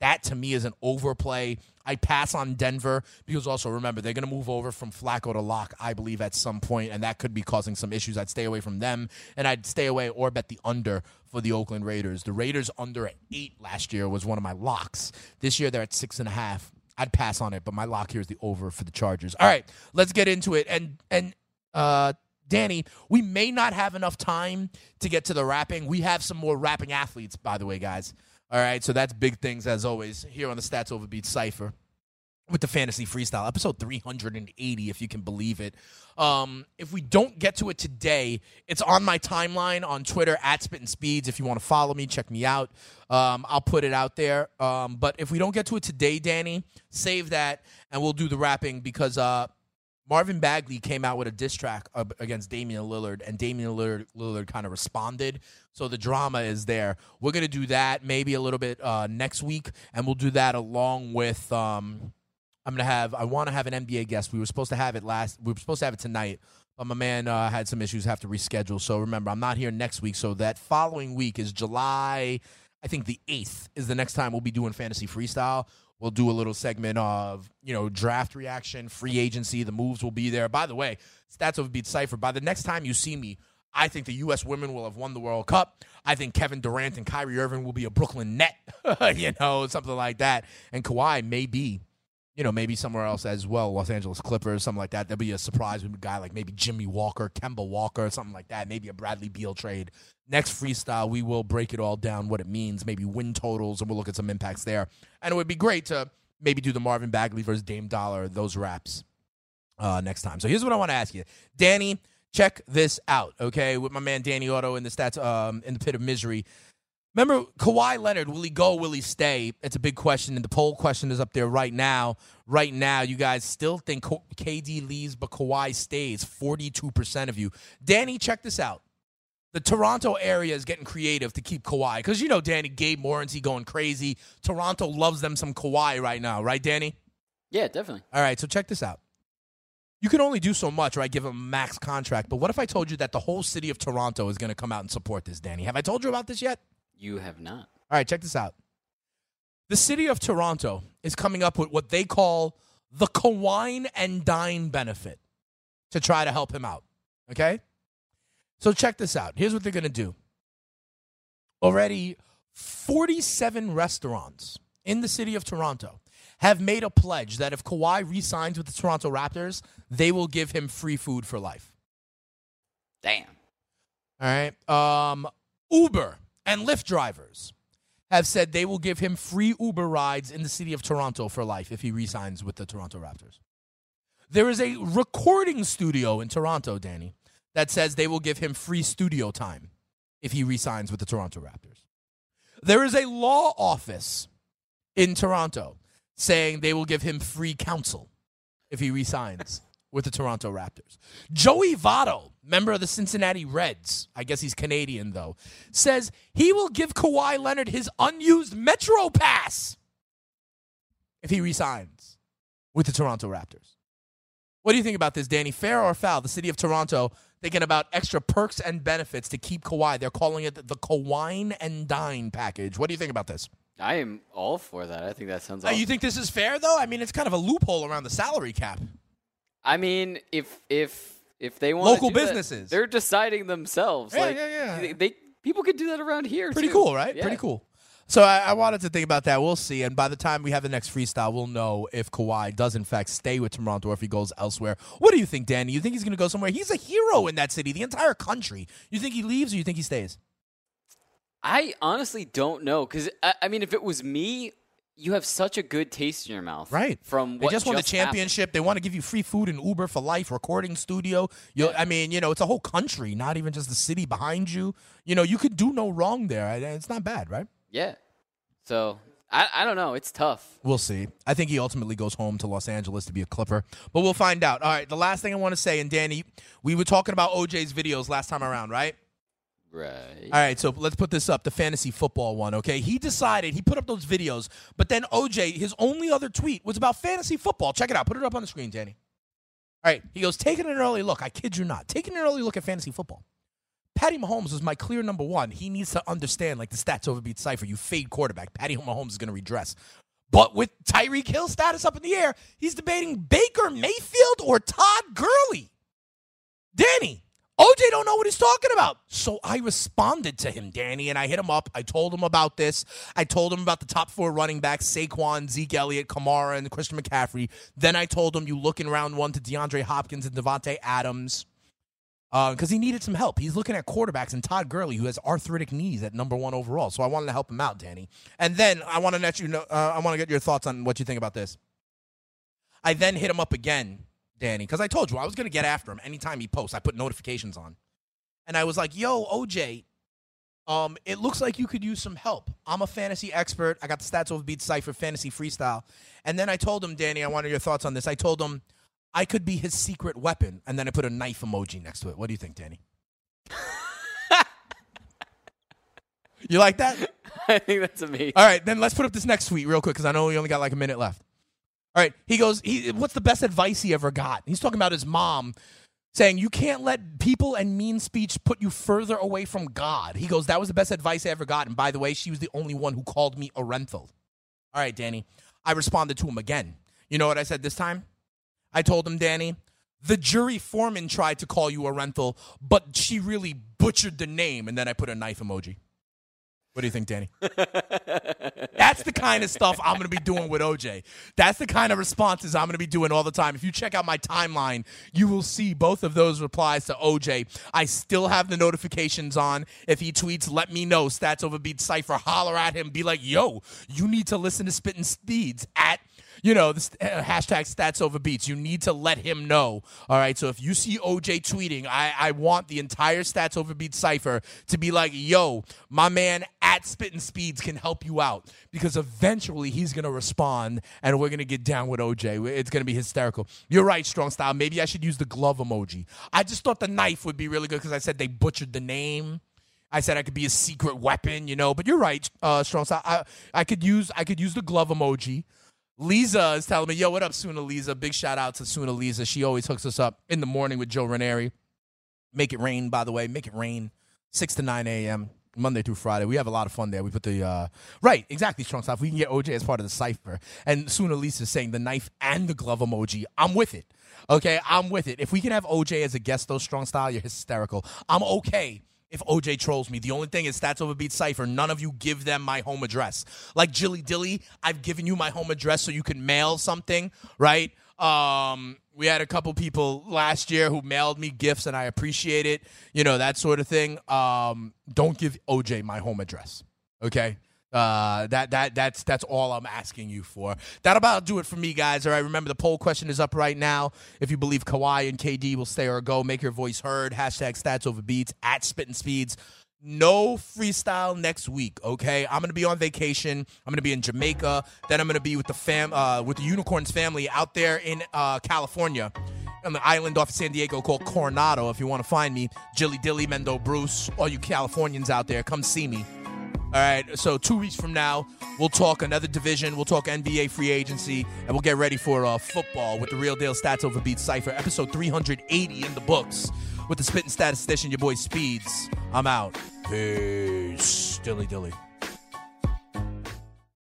That, to me, is an overplay. I pass on Denver because, also, remember, they're going to move over from Flacco to Locke, I believe, at some point, and that could be causing some issues. I'd stay away from them, and I'd stay away or bet the under for the Oakland Raiders. The Raiders under at 8 last year was one of my locks. This year, they're at 6.5. I'd pass on it, but my lock here is the over for the Chargers. All right, let's get into it. And Danny, we may not have enough time to get to the rapping. We have some more rapping athletes, by the way, guys. All right, so that's big things, as always, here on the Stats Overbeat Cypher with the Fantasy Freestyle, episode 380, if you can believe it. If we don't get to it today, it's on my timeline on Twitter, at Spittin' Speeds. If you want to follow me, check me out. I'll put it out there. But if we don't get to it today, Danny, save that, and we'll do the rapping because Marvin Bagley came out with a diss track against Damian Lillard, and Damian Lillard kind of responded. So the drama is there. We're going to do that maybe a little bit next week, and we'll do that along with... I want to have an NBA guest. We were supposed to have it tonight, but my man had some issues, have to reschedule. So remember, I'm not here next week. So that following week is July, I think the 8th is the next time we'll be doing Fantasy Freestyle. We'll do a little segment of, draft reaction, free agency. The moves will be there. By the way, Stats Overbeat Cypher. By the next time you see me, I think the U.S. women will have won the World Cup. I think Kevin Durant and Kyrie Irving will be a Brooklyn Net, something like that. And Kawhi may be. Maybe somewhere else as well, Los Angeles Clippers, something like that. There'll be a surprise with a guy like maybe Jimmy Walker, Kemba Walker, something like that. Maybe a Bradley Beal trade. Next freestyle, we will break it all down, what it means, maybe win totals, and we'll look at some impacts there. And it would be great to maybe do the Marvin Bagley versus Dame Dollar, those raps next time. So here's what I want to ask you. Danny, Check this out, okay, with my man Danny Otto in the stats in the pit of misery. Remember, Kawhi Leonard, will he go, will he stay? It's a big question, and the poll question is up there right now. Right now, you guys still think KD leaves, but Kawhi stays, 42% of you. Danny, check this out. The Toronto area is getting creative to keep Kawhi. Because, you know, Danny, Gabe Morency going crazy. Toronto loves them some Kawhi right now. Right, Danny? Yeah, definitely. All right, so check this out. You can only do so much, right? Give him a max contract. But what if I told you that the whole city of Toronto is going to come out and support this, Danny? Have I told you about this yet? You have not. All right, check this out. The city of Toronto is coming up with what they call the Kawhi and Dine benefit to try to help him out, okay? So check this out. Here's what they're going to do. Already, 47 restaurants in the city of Toronto have made a pledge that if Kawhi re-signs with the Toronto Raptors, they will give him free food for life. Damn. All right. Uber and Lyft drivers have said they will give him free Uber rides in the city of Toronto for life if he re-signs with the Toronto Raptors. There is a recording studio in Toronto, Danny, that says they will give him free studio time if he re-signs with the Toronto Raptors. There is a law office in Toronto saying they will give him free counsel if he re-signs with the Toronto Raptors. Joey Votto, member of the Cincinnati Reds, I guess he's Canadian though, says he will give Kawhi Leonard his unused Metro Pass if he re-signs with the Toronto Raptors. What do you think about this, Danny? Fair or foul? The city of Toronto thinking about extra perks and benefits to keep Kawhi. They're calling it the Kawhi and Dine package. What do you think about this? I am all for that. I think that sounds awesome. You think this is fair, though? I mean, it's kind of a loophole around the salary cap. I mean, if they want local businesses, they're deciding themselves. Yeah, like, yeah. People could do that around here. Pretty cool, right? Yeah. Pretty cool. So I wanted to think about that. We'll see. And by the time we have the next freestyle, we'll know if Kawhi does, in fact, stay with Toronto or if he goes elsewhere. What do you think, Danny? You think he's going to go somewhere? He's a hero in that city, the entire country. You think he leaves or you think he stays? I honestly don't know because, I mean, if it was me, you have such a good taste in your mouth. Right. From what they just won the championship. Happened. They want to give you free food and Uber for life, recording studio. Yeah. I mean, you know, it's a whole country, not even just the city behind you. You know, you could do no wrong there. It's not bad, right? Yeah. So, I don't know. It's tough. We'll see. I think he ultimately goes home to Los Angeles to be a Clipper. But we'll find out. All right, the last thing I want to say, and Danny, we were talking about OJ's videos last time around, right? Right. All right, so let's put this up, the fantasy football one, okay? He decided, he put up those videos, but then OJ, his only other tweet was about fantasy football. Check it out. Put it up on the screen, Danny. All right, he goes, taking an early look. I kid you not. Taking an early look at fantasy football. Patty Mahomes was my clear number one. He needs to understand, like the stats overbeat Cypher. You fade quarterback. Patty Mahomes is going to redress. But with Tyreek Hill's status up in the air, he's debating Baker Mayfield or Todd Gurley. Danny, OJ don't know what he's talking about. So I responded to him, Danny, and I hit him up. I told him about this. I told him about the top four running backs, Saquon, Zeke Elliott, Kamara, and Christian McCaffrey. Then I told him you look in round one to DeAndre Hopkins and Devontae Adams. Because he needed some help. He's looking at quarterbacks and Todd Gurley, who has arthritic knees at number one overall. So I wanted to help him out, Danny. And then I want to let you know. I want to get your thoughts on what you think about this. I then hit him up again, Danny, because I told you I was going to get after him anytime he posts. I put notifications on, and I was like, "Yo, OJ, it looks like you could use some help. I'm a fantasy expert. I got the stats over beat Cypher fantasy freestyle." And then I told him, Danny, I wanted your thoughts on this. I told him, I could be his secret weapon. And then I put a knife emoji next to it. What do you think, Danny? You like that? I think that's amazing. All right, then let's put up this next tweet real quick because I know we only got like a minute left. All right, he goes, what's the best advice he ever got? He's talking about his mom saying, you can't let people and mean speech put you further away from God. He goes, that was the best advice I ever got. And by the way, she was the only one who called me a rental. All right, Danny, I responded to him again. You know what I said this time? I told him, Danny, the jury foreman tried to call you a rental, but she really butchered the name. And then I put a knife emoji. What do you think, Danny? That's the kind of stuff I'm going to be doing with OJ. That's the kind of responses I'm going to be doing all the time. If you check out my timeline, you will see both of those replies to OJ. I still have the notifications on. If he tweets, let me know. Stats over beat Cypher. Holler at him. Be like, yo, you need to listen to Spittin' Steeds at you know, this, hashtag stats over beats. You need to let him know, all right? So if you see OJ tweeting, I want the entire stats over beats cipher to be like, yo, my man at Spittin' Speeds can help you out, because eventually he's going to respond and we're going to get down with OJ. It's going to be hysterical. You're right, Strong Style. Maybe I should use the glove emoji. I just thought the knife would be really good because I said they butchered the name. I said I could be a secret weapon, you know. But you're right, Strong Style. I could use the glove emoji. Lisa is telling me, yo, what up, Suna Lisa? Big shout out to Suna Lisa. She always hooks us up in the morning with Joe Ranieri. Make it rain, by the way. Make it rain. 6 to 9 a.m. Monday through Friday. We have a lot of fun there. We put the right, exactly, Strong Style. If we can get OJ as part of the cipher. And Suna Lisa is saying the knife and the glove emoji. I'm with it. Okay, I'm with it. If we can have OJ as a guest, though, Strong Style, you're hysterical. I'm okay if OJ trolls me. The only thing is Stats Over Beats Cypher. None of you give them my home address. Like Jilly Dilly, I've given you my home address so you can mail something, right? We had a couple people last year who mailed me gifts, and I appreciate it. You know, that sort of thing. Don't give OJ my home address, okay? That's all I'm asking you for. That about do it for me, guys. All right, remember the poll question is up right now. If you believe Kawhi and KD will stay or go, make your voice heard. Hashtag Stats Over Beats at Spittin' Speeds. No freestyle next week, okay? I'm going to be on vacation. I'm going to be in Jamaica. Then I'm going to be with the Unicorns family out there in California, on the island off of San Diego called Coronado. If you want to find me, Jilly Dilly, Mendo Bruce, all you Californians out there, come see me. All right, so 2 weeks from now, we'll talk another division. We'll talk NBA free agency, and we'll get ready for football with the Real Deal Stats Over Beats Cypher, episode 380 in the books. With the Spittin' Statistician, your boy Speeds, I'm out. Peace. Dilly Dilly.